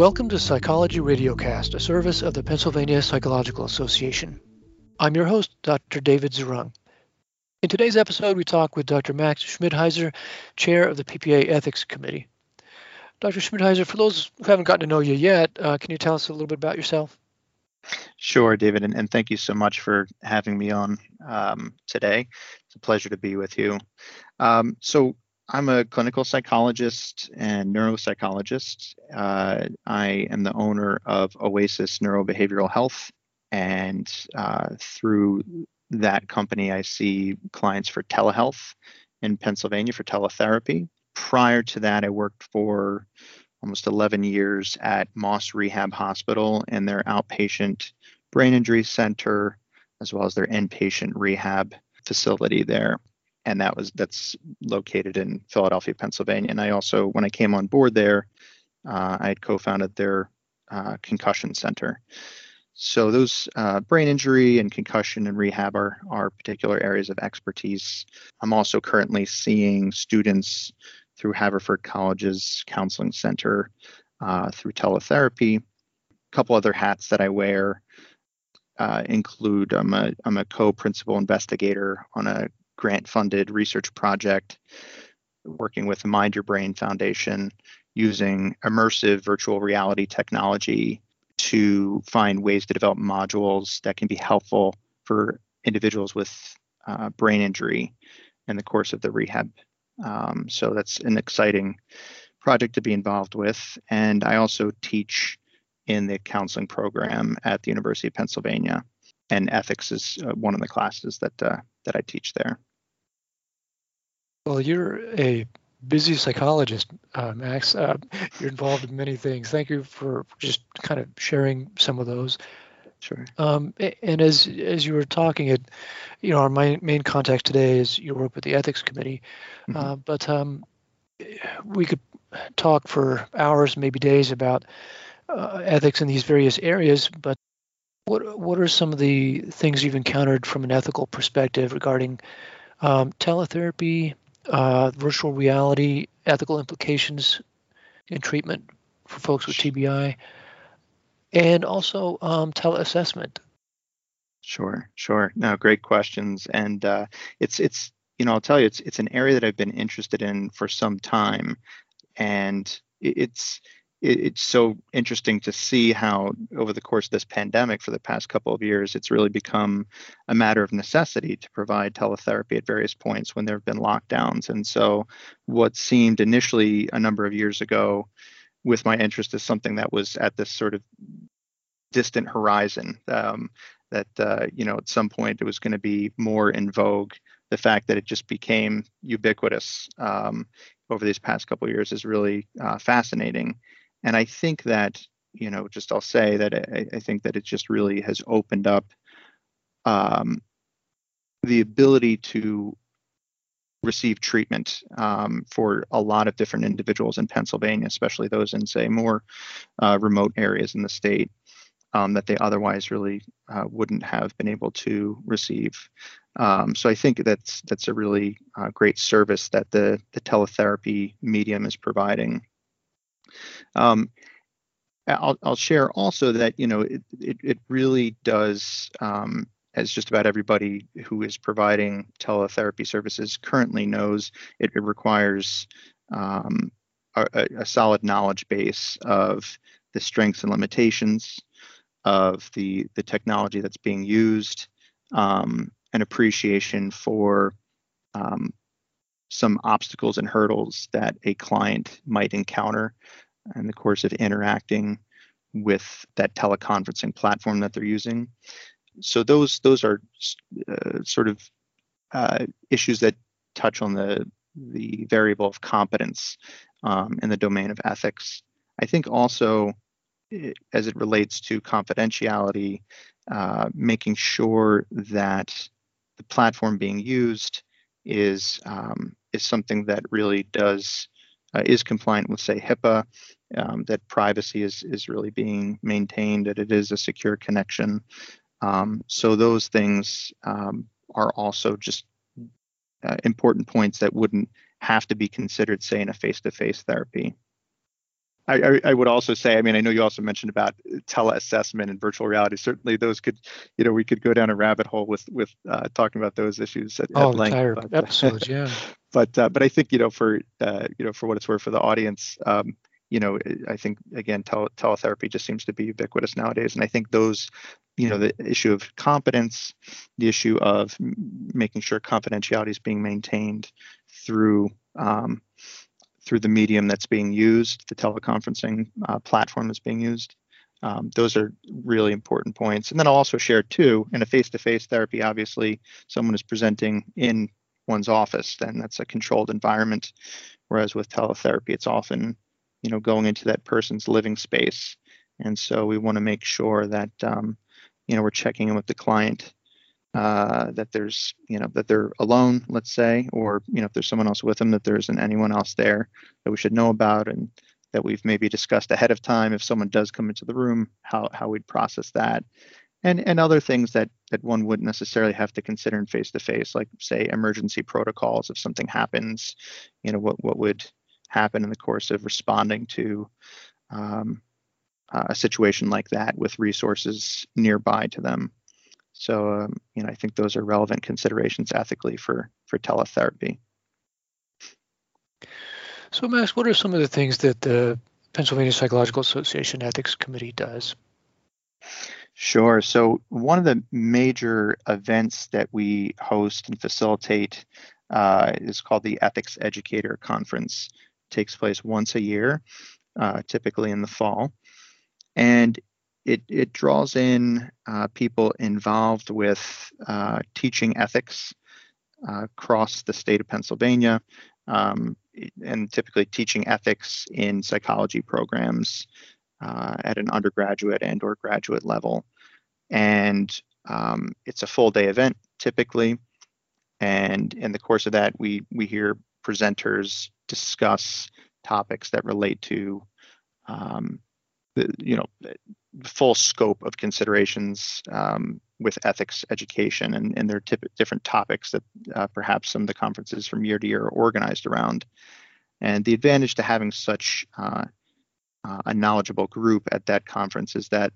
Welcome to Psychology Radiocast, a service of the Pennsylvania Psychological Association. I'm your host, Dr. David Zurung. In today's episode, we talk with Dr. Max Schmidheiser, chair of the PPA Ethics Committee. Dr. Schmidheiser, for those who haven't gotten to know you yet, can you tell us a little bit about yourself? Sure, David, and thank you so much for having me on today. It's a pleasure to be with you. So I'm a clinical psychologist and neuropsychologist. I am the owner of Oasis Neurobehavioral Health, and through that company, I see clients for telehealth in Pennsylvania for teletherapy. Prior to that, I worked for almost 11 years at Moss Rehab Hospital and their outpatient brain injury center, as well as their inpatient rehab facility there. And that's located in Philadelphia, Pennsylvania. And I also, when I came on board there, I had co-founded their concussion center. So those brain injury and concussion and rehab are particular areas of expertise. I'm also currently seeing students through Haverford College's counseling center through teletherapy. A couple other hats that I wear include I'm a co-principal investigator on a grant-funded research project working with the Mind Your Brain Foundation using immersive virtual reality technology to find ways to develop modules that can be helpful for individuals with brain injury in the course of the rehab. So that's an exciting project to be involved with. And I also teach in the counseling program at the University of Pennsylvania, and ethics is one of the classes that I teach there. Well, you're a busy psychologist, Max. You're involved in many things. Thank you for just kind of sharing some of those. Sure. And as you were talking, our main context today is your work with the Ethics Committee, but we could talk for hours, maybe days, about ethics in these various areas. But what are some of the things you've encountered from an ethical perspective regarding teletherapy, virtual reality, ethical implications in treatment for folks with TBI, and also teleassessment? Sure. No, great questions. And it's I'll tell you, it's an area that I've been interested in for some time, and it's so interesting to see how over the course of this pandemic for the past couple of years, it's really become a matter of necessity to provide teletherapy at various points when there have been lockdowns. And so what seemed initially a number of years ago with my interest is something that was at this sort of distant horizon, at some point it was going to be more in vogue. The fact that it just became ubiquitous over these past couple of years is really fascinating. And I think that, I'll say that I think that it just really has opened up the ability to receive treatment for a lot of different individuals in Pennsylvania, especially those in, say, more remote areas in the state that they otherwise really wouldn't have been able to receive. So I think that's a really great service that the teletherapy medium is providing. I'll share also that, it really does, as just about everybody who is providing teletherapy services currently knows, it requires a solid knowledge base of the strengths and limitations of the technology that's being used, an appreciation for some obstacles and hurdles that a client might encounter in the course of interacting with that teleconferencing platform that they're using. So those are sort of issues that touch on the variable of competence in the domain of ethics. I think also, as it relates to confidentiality, making sure that the platform being used is something that really does is compliant with, say, HIPAA, that privacy is really being maintained, that it is a secure connection. So those things are also just important points that wouldn't have to be considered, say, in a face-to-face therapy. I would also say, I mean, I know you also mentioned about teleassessment and virtual reality. Certainly those could, you know, we could go down a rabbit hole with talking about those issues at length. Entire episodes, yeah. But I think, you know, for what it's worth for the audience, you know, I think, again, teletherapy just seems to be ubiquitous nowadays. And I think those, you know, the issue of competence, the issue of making sure confidentiality is being maintained through the medium that's being used, the teleconferencing platform that's being used. Those are really important points. And then I'll also share too, in a face-to-face therapy, obviously someone is presenting in one's office, then that's a controlled environment. Whereas with teletherapy, it's often, you know, going into that person's living space. And so we want to make sure that, you know, we're checking in with the client, that there's, you know, that they're alone, let's say, or, you know, if there's someone else with them, that there isn't anyone else there that we should know about, and that we've maybe discussed ahead of time, if someone does come into the room, how we'd process that, and other things that one wouldn't necessarily have to consider in face-to-face, like, say, emergency protocols. If something happens, you know, what would happen in the course of responding to a situation like that with resources nearby to them. So, you know, I think those are relevant considerations ethically for teletherapy. So, Max, what are some of the things that the Pennsylvania Psychological Association Ethics Committee does? Sure. So one of the major events that we host and facilitate is called the Ethics Educator Conference. It takes place once a year, typically in the fall. And it draws in people involved with teaching ethics across the state of Pennsylvania, and typically teaching ethics in psychology programs at an undergraduate and or graduate level. And it's a full day event typically. And in the course of that, we hear presenters discuss topics that relate to the full scope of considerations with ethics education, and there are different topics that perhaps some of the conferences from year to year are organized around. And the advantage to having such a knowledgeable group at that conference is that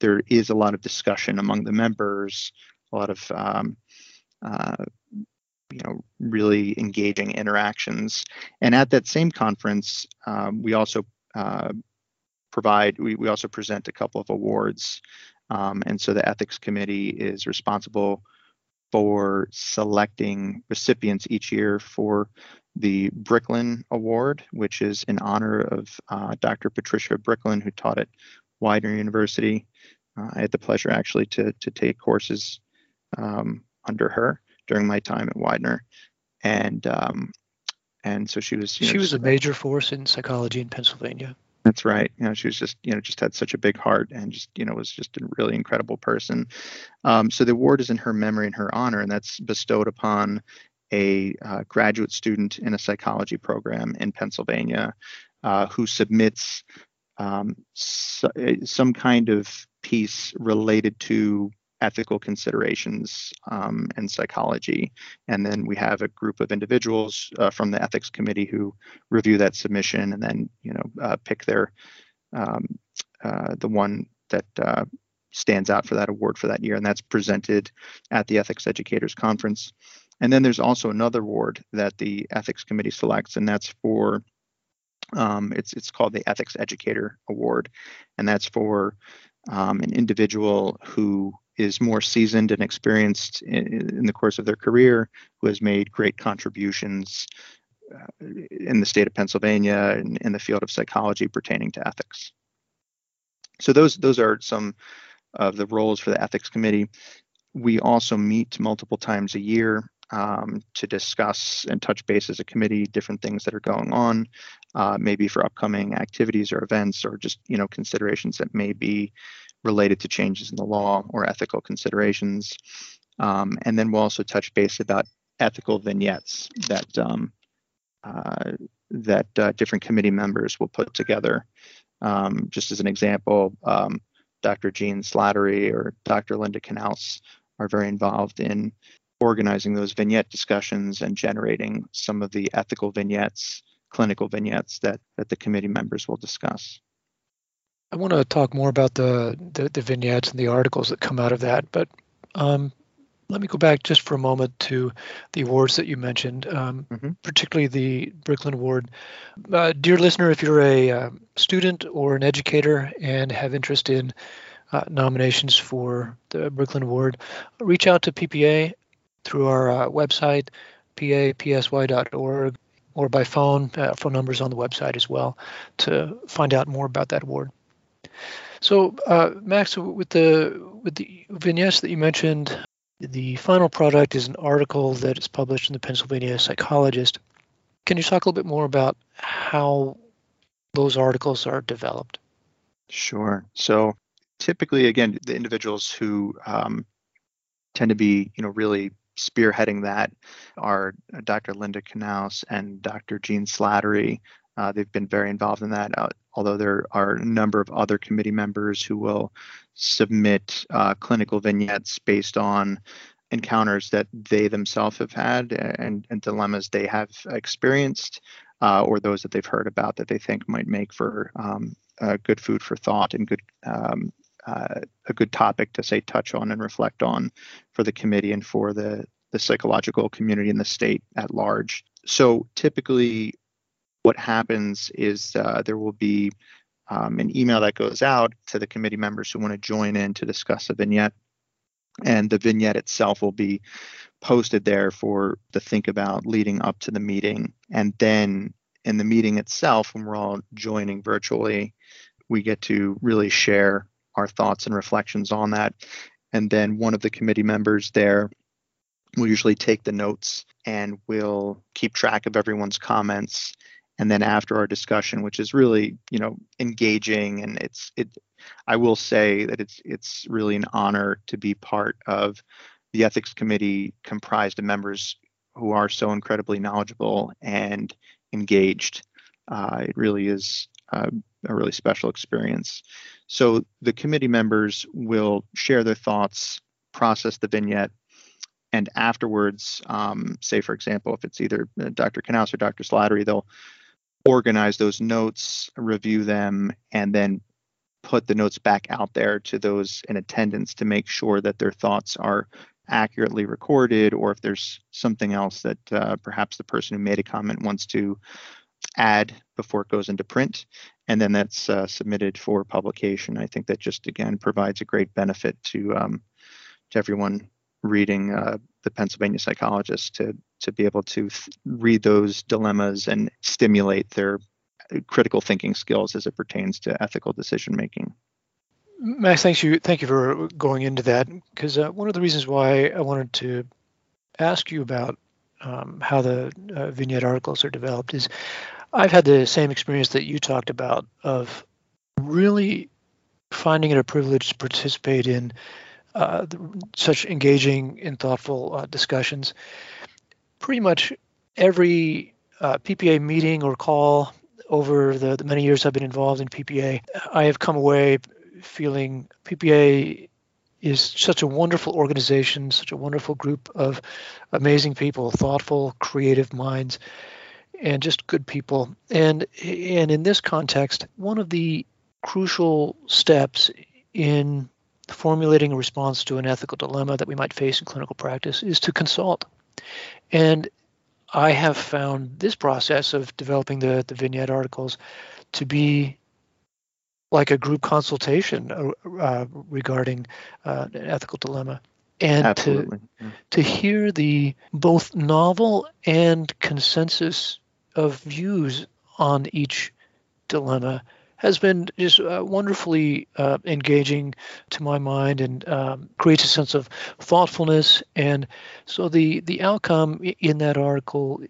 there is a lot of discussion among the members, a lot of you know, really engaging interactions. And at that same conference, we also also present a couple of awards. And so the ethics committee is responsible for selecting recipients each year for the Bricklin Award, which is in honor of Dr. Patricia Bricklin, who taught at Widener University. I had the pleasure actually to take courses under her during my time at Widener. And so she was, you know, she was a major force in psychology in Pennsylvania. That's right. You know, she was just, you know, just had such a big heart, and just, you know, was just a really incredible person. So the award is in her memory and her honor, and that's bestowed upon a graduate student in a psychology program in Pennsylvania who submits some kind of piece related to ethical considerations in psychology. And then we have a group of individuals from the ethics committee who review that submission, and then, you know, pick their the one that stands out for that award for that year. And that's presented at the Ethics Educators Conference. And then there's also another award that the ethics committee selects, and that's for it's called the Ethics Educator Award, and that's for an individual who is more seasoned and experienced in the course of their career, who has made great contributions in the state of Pennsylvania and in the field of psychology pertaining to ethics. So those are some of the roles for the ethics committee. We also meet multiple times a year to discuss and touch base as a committee, different things that are going on, maybe for upcoming activities or events, or just, you know, considerations that may be related to changes in the law or ethical considerations. And then we'll also touch base about ethical vignettes that different committee members will put together. Just as an example, Dr. Jean Slattery or Dr. Linda Knauss are very involved in organizing those vignette discussions and generating some of the ethical vignettes clinical vignettes that the committee members will discuss. I want to talk more about the vignettes and the articles that come out of that, but let me go back just for a moment to the awards that you mentioned, particularly the Bricklin Award. Dear listener, if you're a student or an educator and have interest in nominations for the Bricklin Award, reach out to PPA through our website, papsy.org, or by phone. Phone numbers on the website as well to find out more about that award. So, Max, with the vignettes that you mentioned, the final product is an article that is published in the Pennsylvania Psychologist. Can you talk a little bit more about how those articles are developed? Sure. So, typically, again, the individuals who tend to be, really spearheading that are Dr. Linda Knauss and Dr. Jean Slattery. They've been very involved in that, although there are a number of other committee members who will submit clinical vignettes based on encounters that they themselves have had and dilemmas they have experienced, or those that they've heard about that they think might make for good food for thought and good a good topic to touch on and reflect on for the committee and for the psychological community in the state at large. So typically what happens is there will be an email that goes out to the committee members who want to join in to discuss a vignette, and the vignette itself will be posted there for the think about leading up to the meeting. And then in the meeting itself, when we're all joining virtually, we get to really share our thoughts and reflections on that. And then one of the committee members there will usually take the notes and will keep track of everyone's comments. And then after our discussion, which is really, engaging, and I will say that it's really an honor to be part of the ethics committee comprised of members who are so incredibly knowledgeable and engaged. It really is a really special experience. So the committee members will share their thoughts, process the vignette, and afterwards, say, for example, if it's either Dr. Knauss or Dr. Slattery, they'll organize those notes, review them, and then put the notes back out there to those in attendance to make sure that their thoughts are accurately recorded, or if there's something else that perhaps the person who made a comment wants to add before it goes into print, and then that's submitted for publication. I think that just, again, provides a great benefit to everyone reading the Pennsylvania Psychologist to be able to read those dilemmas and stimulate their critical thinking skills as it pertains to ethical decision making. Max, thank you for going into that, because one of the reasons why I wanted to ask you about how the vignette articles are developed is I've had the same experience that you talked about of really finding it a privilege to participate in such engaging and thoughtful discussions. Pretty much every PPA meeting or call over the many years I've been involved in PPA, I have come away feeling PPA is such a wonderful organization, such a wonderful group of amazing people, thoughtful, creative minds, and just good people. And in this context, one of the crucial steps in formulating a response to an ethical dilemma that we might face in clinical practice is to consult. And I have found this process of developing the vignette articles to be like a group consultation regarding an ethical dilemma, and to hear the both novel and consensus of views on each dilemma has been just wonderfully engaging to my mind, and creates a sense of thoughtfulness. And so the outcome in that article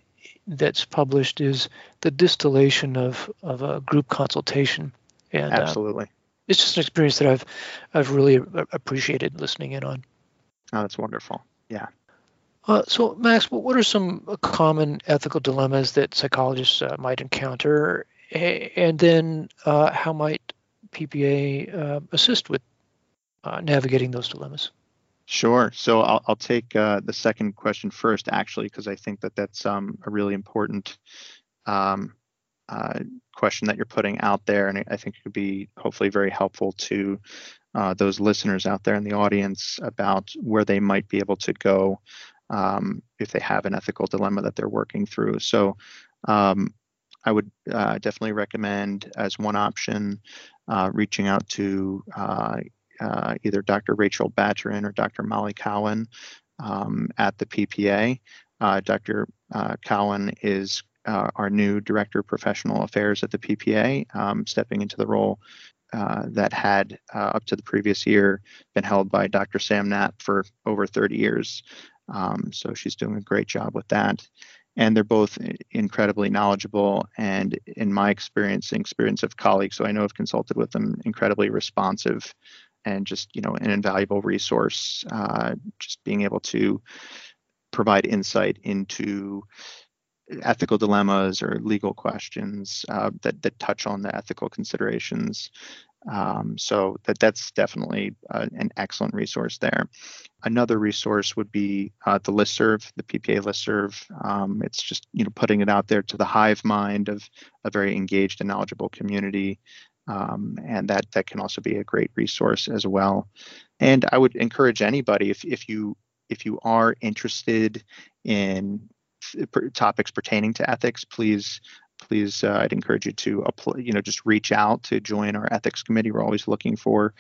that's published is the distillation of a group consultation. And, absolutely. It's just an experience that I've really appreciated listening in on. Oh, that's wonderful. Yeah. So, Max, what are some common ethical dilemmas that psychologists might encounter? And then how might PPA assist with navigating those dilemmas? Sure. So I'll take the second question first, actually, because I think that's a really important question that you're putting out there. And I think it could be hopefully very helpful to those listeners out there in the audience about where they might be able to go if they have an ethical dilemma that they're working through. So I would definitely recommend, as one option, reaching out to either Dr. Rachel Baturin or Dr. Molly Cowan at the PPA. Dr. Cowan is our new Director of Professional Affairs at the PPA, stepping into the role that had, up to the previous year, been held by Dr. Sam Knapp for over 30 years. So she's doing a great job with that. And they're both incredibly knowledgeable, and in my experience, experience of colleagues who I know have consulted with them, incredibly responsive, and just, you know, an invaluable resource, just being able to provide insight into ethical dilemmas or legal questions that touch on the ethical considerations. So that's definitely an excellent resource there. Another resource would be the listserv, the PPA listserv. It's just, you know, putting it out there to the hive mind of a very engaged and knowledgeable community. And that can also be a great resource as well. And I would encourage anybody, if you are interested in topics pertaining to ethics, please, I'd encourage you to apply, you know, just reach out to join our ethics committee. We're always looking for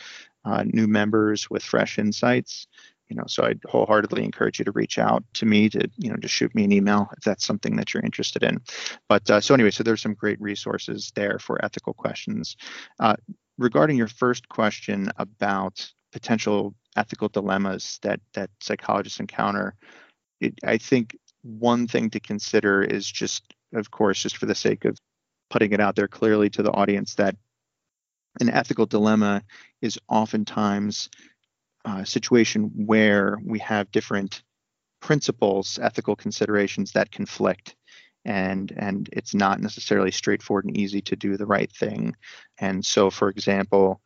new members with fresh insights, you know, so I'd wholeheartedly encourage you to reach out to me to, you know, just shoot me an email if that's something that you're interested in. But so anyway, so there's some great resources there for ethical questions. Regarding your first question about potential ethical dilemmas that psychologists encounter, I think one thing to consider is just, of course, just for the sake of putting it out there clearly to the audience, that an ethical dilemma is oftentimes a situation where we have different principles, ethical considerations that conflict, and it's not necessarily straightforward and easy to do the right thing. And so, for example,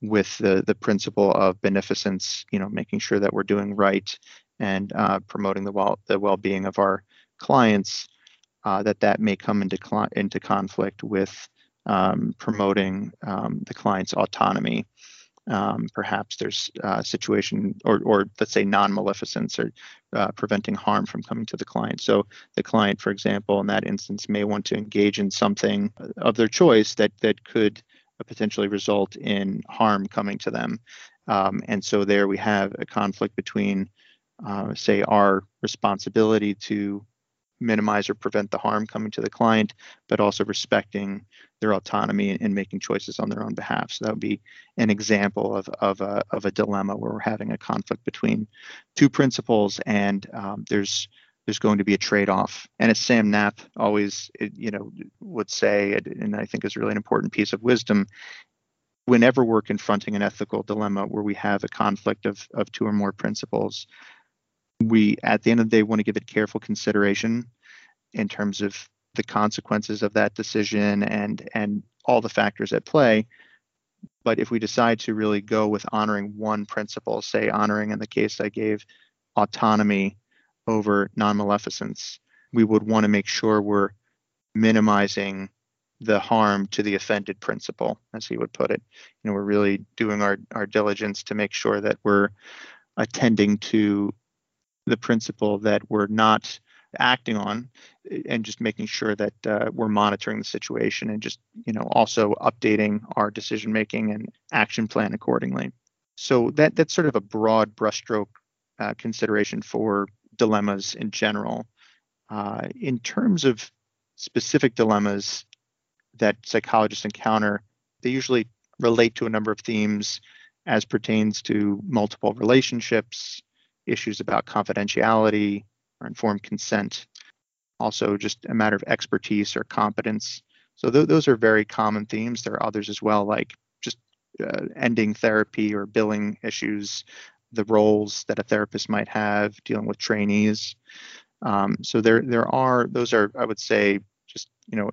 with the principle of beneficence, you know, making sure that we're doing right and promoting the well-being of our clients, that may come into conflict with promoting the client's autonomy. Perhaps there's a situation, or let's say non-maleficence, or preventing harm from coming to the client. So the client, for example, in that instance, may want to engage in something of their choice that could potentially result in harm coming to them. And so there we have a conflict between, say, our responsibility to minimize or prevent the harm coming to the client, but also respecting their autonomy and making choices on their own behalf. So that would be an example of a dilemma where we're having a conflict between two principles, and there's going to be a trade-off. And as Sam Knapp always, you know, would say, and I think is really an important piece of wisdom, whenever we're confronting an ethical dilemma where we have a conflict of two or more principles, we, at the end of the day, want to give it careful consideration in terms of the consequences of that decision and all the factors at play. But if we decide to really go with honoring one principle, say honoring, in the case I gave, autonomy over non-maleficence, we would want to make sure we're minimizing the harm to the offended principle, as he would put it. You know, we're really doing our diligence to make sure that we're attending to the principle that we're not acting on, and just making sure that we're monitoring the situation and just, you know, also updating our decision making and action plan accordingly. So that's sort of a broad brushstroke consideration for dilemmas in general. In terms of specific dilemmas that psychologists encounter, they usually relate to a number of themes as pertains to multiple relationships, issues about confidentiality or informed consent, also just a matter of expertise or competence. So those are very common themes. There are others as well, like just ending therapy or billing issues, the roles that a therapist might have, dealing with trainees. So those are, I would say, just, you know,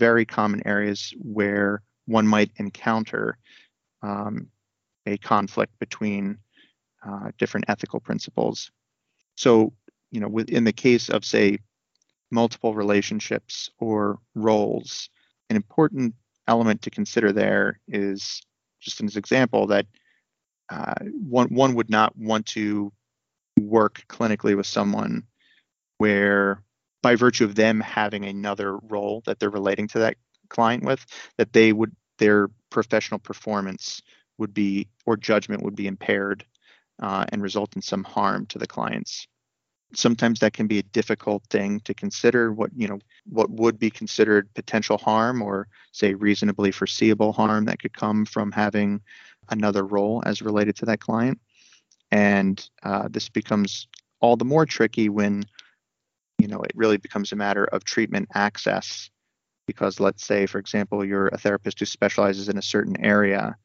very common areas where one might encounter a conflict between different ethical principles. So, you know, within the case of, say, multiple relationships or roles, an important element to consider there is just in this example that one would not want to work clinically with someone where by virtue of them having another role that they're relating to that client with, that they would, their professional performance would be, or judgment would be impaired and result in some harm to the clients. Sometimes that can be a difficult thing to consider, what would be considered potential harm or say reasonably foreseeable harm that could come from having another role as related to that client. And this becomes all the more tricky when, you know, it really becomes a matter of treatment access, because let's say, for example, you're a therapist who specializes in a certain area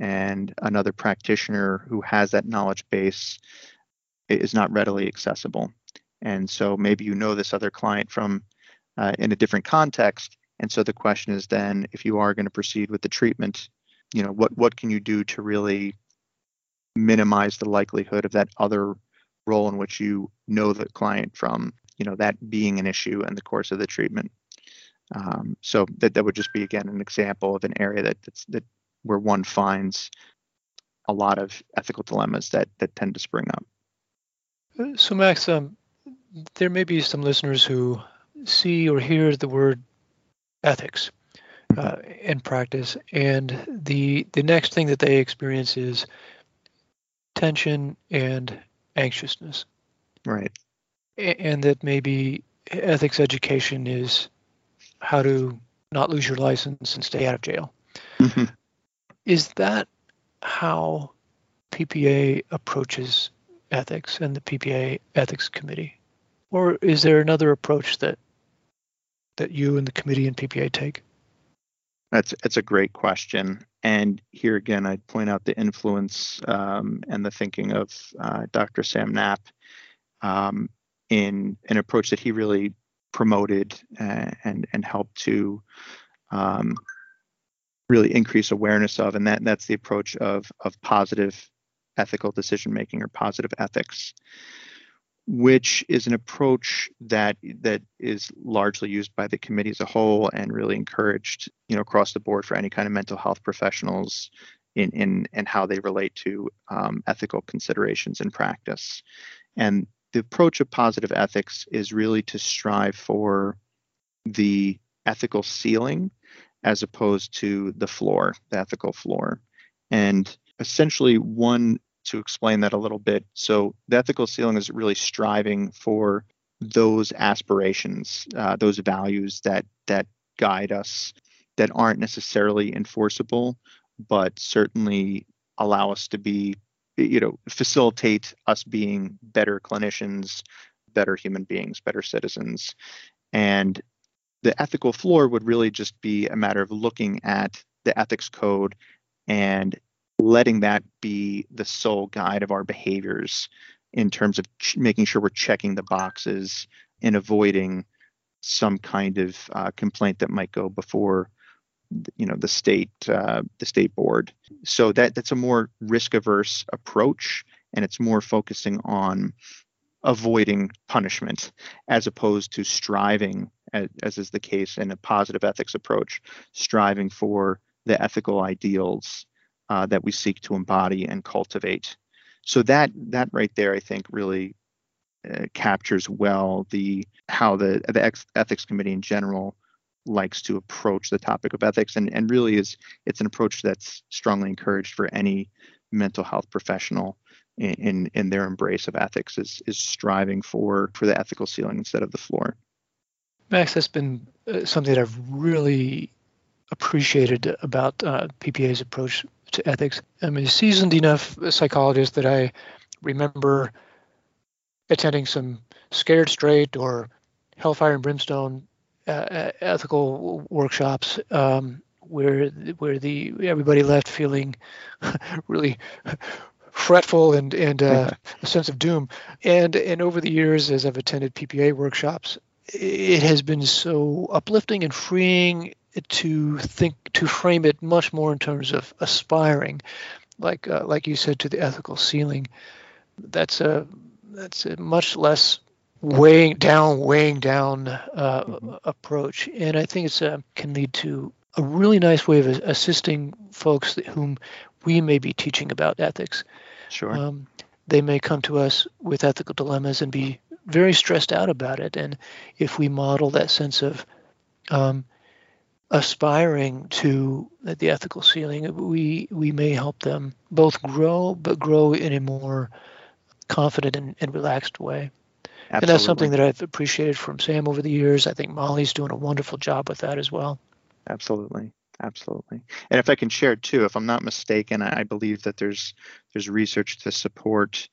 and another practitioner who has that knowledge base is not readily accessible. And so maybe you know this other client from in a different context. And so the question is then, if you are going to proceed with the treatment, you know, what can you do to really minimize the likelihood of that other role in which you know the client from, you know, that being an issue in the course of the treatment. So that would just be, again, an example of an area that where one finds a lot of ethical dilemmas that tend to spring up. So Max, there may be some listeners who see or hear the word ethics in practice, and the next thing that they experience is tension and anxiousness. Right. And that maybe ethics education is how to not lose your license and stay out of jail. Mm-hmm. Is that how PPA approaches ethics and the PPA ethics committee, or is there another approach that you and the committee and PPA take? That's a great question, and here again I'd point out the influence and the thinking of Dr. Sam Knapp in an approach that he really promoted and helped to really increase awareness of, and that's the approach of positive ethical decision-making or positive ethics, which is an approach that is largely used by the committee as a whole and really encouraged, you know, across the board for any kind of mental health professionals in how they relate to ethical considerations in practice. And the approach of positive ethics is really to strive for the ethical ceiling as opposed to the floor, the ethical floor. And essentially, one, to explain that a little bit, so the ethical ceiling is really striving for those aspirations, those values that guide us, that aren't necessarily enforceable, but certainly allow us to be, you know, facilitate us being better clinicians, better human beings, better citizens. And the ethical floor would really just be a matter of looking at the ethics code and letting that be the sole guide of our behaviors in terms of making sure we're checking the boxes and avoiding some kind of complaint that might go before, you know, the state board. So that's a more risk-averse approach, and it's more focusing on avoiding punishment as opposed to striving, as is the case in a positive ethics approach, striving for the ethical ideals that we seek to embody and cultivate. So that right there, I think, really captures well how the ethics committee in general likes to approach the topic of ethics, and really it's an approach that's strongly encouraged for any mental health professional in their embrace of ethics is striving for the ethical ceiling instead of the floor. Max, that's been something that I've really appreciated about PPA's approach to ethics. I'm a seasoned enough psychologist that I remember attending some Scared Straight or Hellfire and Brimstone ethical workshops where everybody left feeling really fretful and a sense of doom. And over the years, as I've attended PPA workshops, it has been so uplifting and freeing to frame it much more in terms of aspiring, like you said, to the ethical ceiling. That's a much less weighing down approach. And I think it's can lead to a really nice way of assisting folks whom we may be teaching about ethics. Sure. They may come to us with ethical dilemmas and be very stressed out about it. And if we model that sense of aspiring to the ethical ceiling, we may help them both grow, but grow in a more confident and relaxed way. Absolutely. And that's something that I've appreciated from Sam over the years. I think Molly's doing a wonderful job with that as well. Absolutely. Absolutely. And if I can share too, if I'm not mistaken, I believe that there's research to support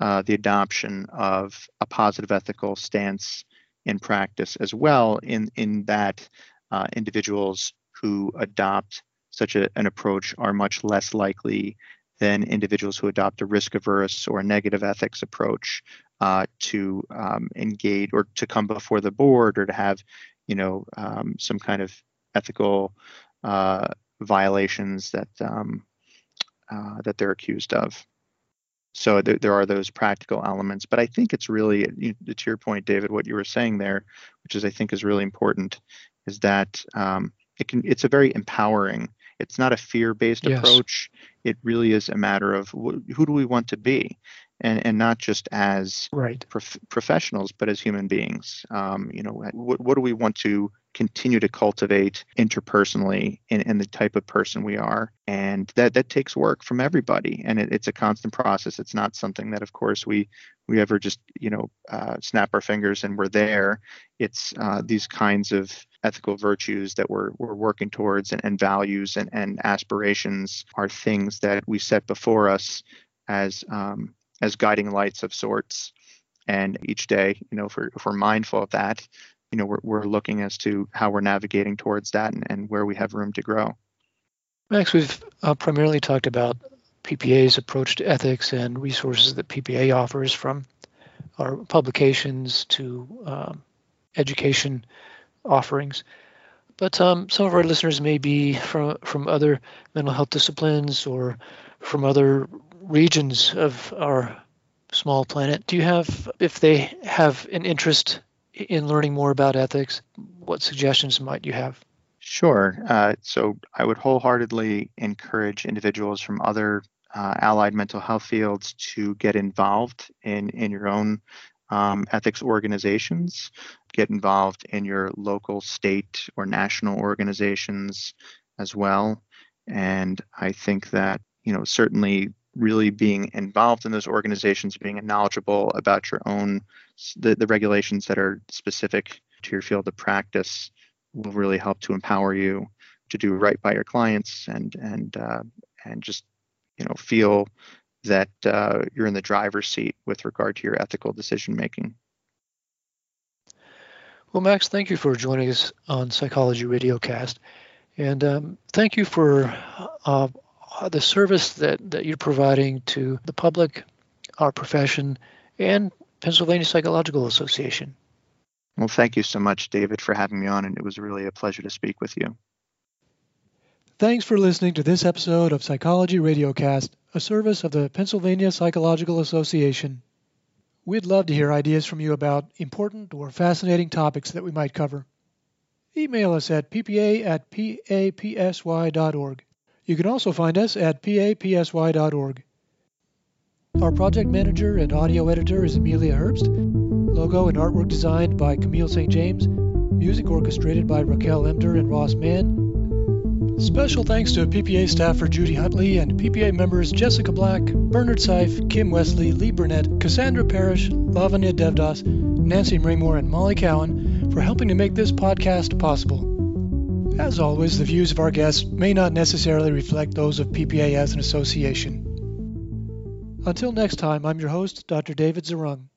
the adoption of a positive ethical stance in practice as well, in that individuals who adopt such an approach are much less likely than individuals who adopt a risk-averse or a negative ethics approach to engage or to come before the board or to have, some kind of ethical violations that they're accused of. So there are those practical elements, but I think it's really, to your point, David, what you were saying there, which is I think is really important, is that it's a very empowering. It's not a fear-based yes. approach. It really is a matter of who do we want to be, and not just as right. professionals, but as human beings. What do we want to continue to cultivate interpersonally in the type of person we are. And that takes work from everybody. And it's a constant process. It's not something that, of course, we ever just, snap our fingers and we're there. It's these kinds of ethical virtues that we're working towards and values and aspirations are things that we set before us as guiding lights of sorts. And each day, if we're mindful of that, we're looking as to how we're navigating towards that and where we have room to grow. Max, we've primarily talked about PPA's approach to ethics and resources that PPA offers, from our publications to education offerings. But some of our listeners may be from other mental health disciplines or from other regions of our small planet. Do you have, if they have an interest in learning more about ethics, what suggestions might you have? Sure. So I would wholeheartedly encourage individuals from other allied mental health fields to get involved in your own ethics organizations, get involved in your local, state, or national organizations as well. And I think that, certainly really being involved in those organizations, being knowledgeable about your own, the regulations that are specific to your field of practice will really help to empower you to do right by your clients and just, feel that you're in the driver's seat with regard to your ethical decision making. Well, Max, thank you for joining us on Psychology Radiocast, and thank you for the service that you're providing to the public, our profession, and Pennsylvania Psychological Association. Well, thank you so much, David, for having me on, and it was really a pleasure to speak with you. Thanks for listening to this episode of Psychology Radiocast, a service of the Pennsylvania Psychological Association. We'd love to hear ideas from you about important or fascinating topics that we might cover. Email us at ppa@papsy.org. You can also find us at papsy.org. Our project manager and audio editor is Amelia Herbst. Logo and artwork designed by Camille St. James. Music orchestrated by Raquel Emder and Ross Mann. Special thanks to PPA staffer Judy Huntley and PPA members Jessica Black, Bernard Seif, Kim Wesley, Lee Burnett, Cassandra Parrish, Lavania Devdas, Nancy Marimor, and Molly Cowan for helping to make this podcast possible. As always, the views of our guests may not necessarily reflect those of PPA as an association. Until next time, I'm your host, Dr. David Zurung.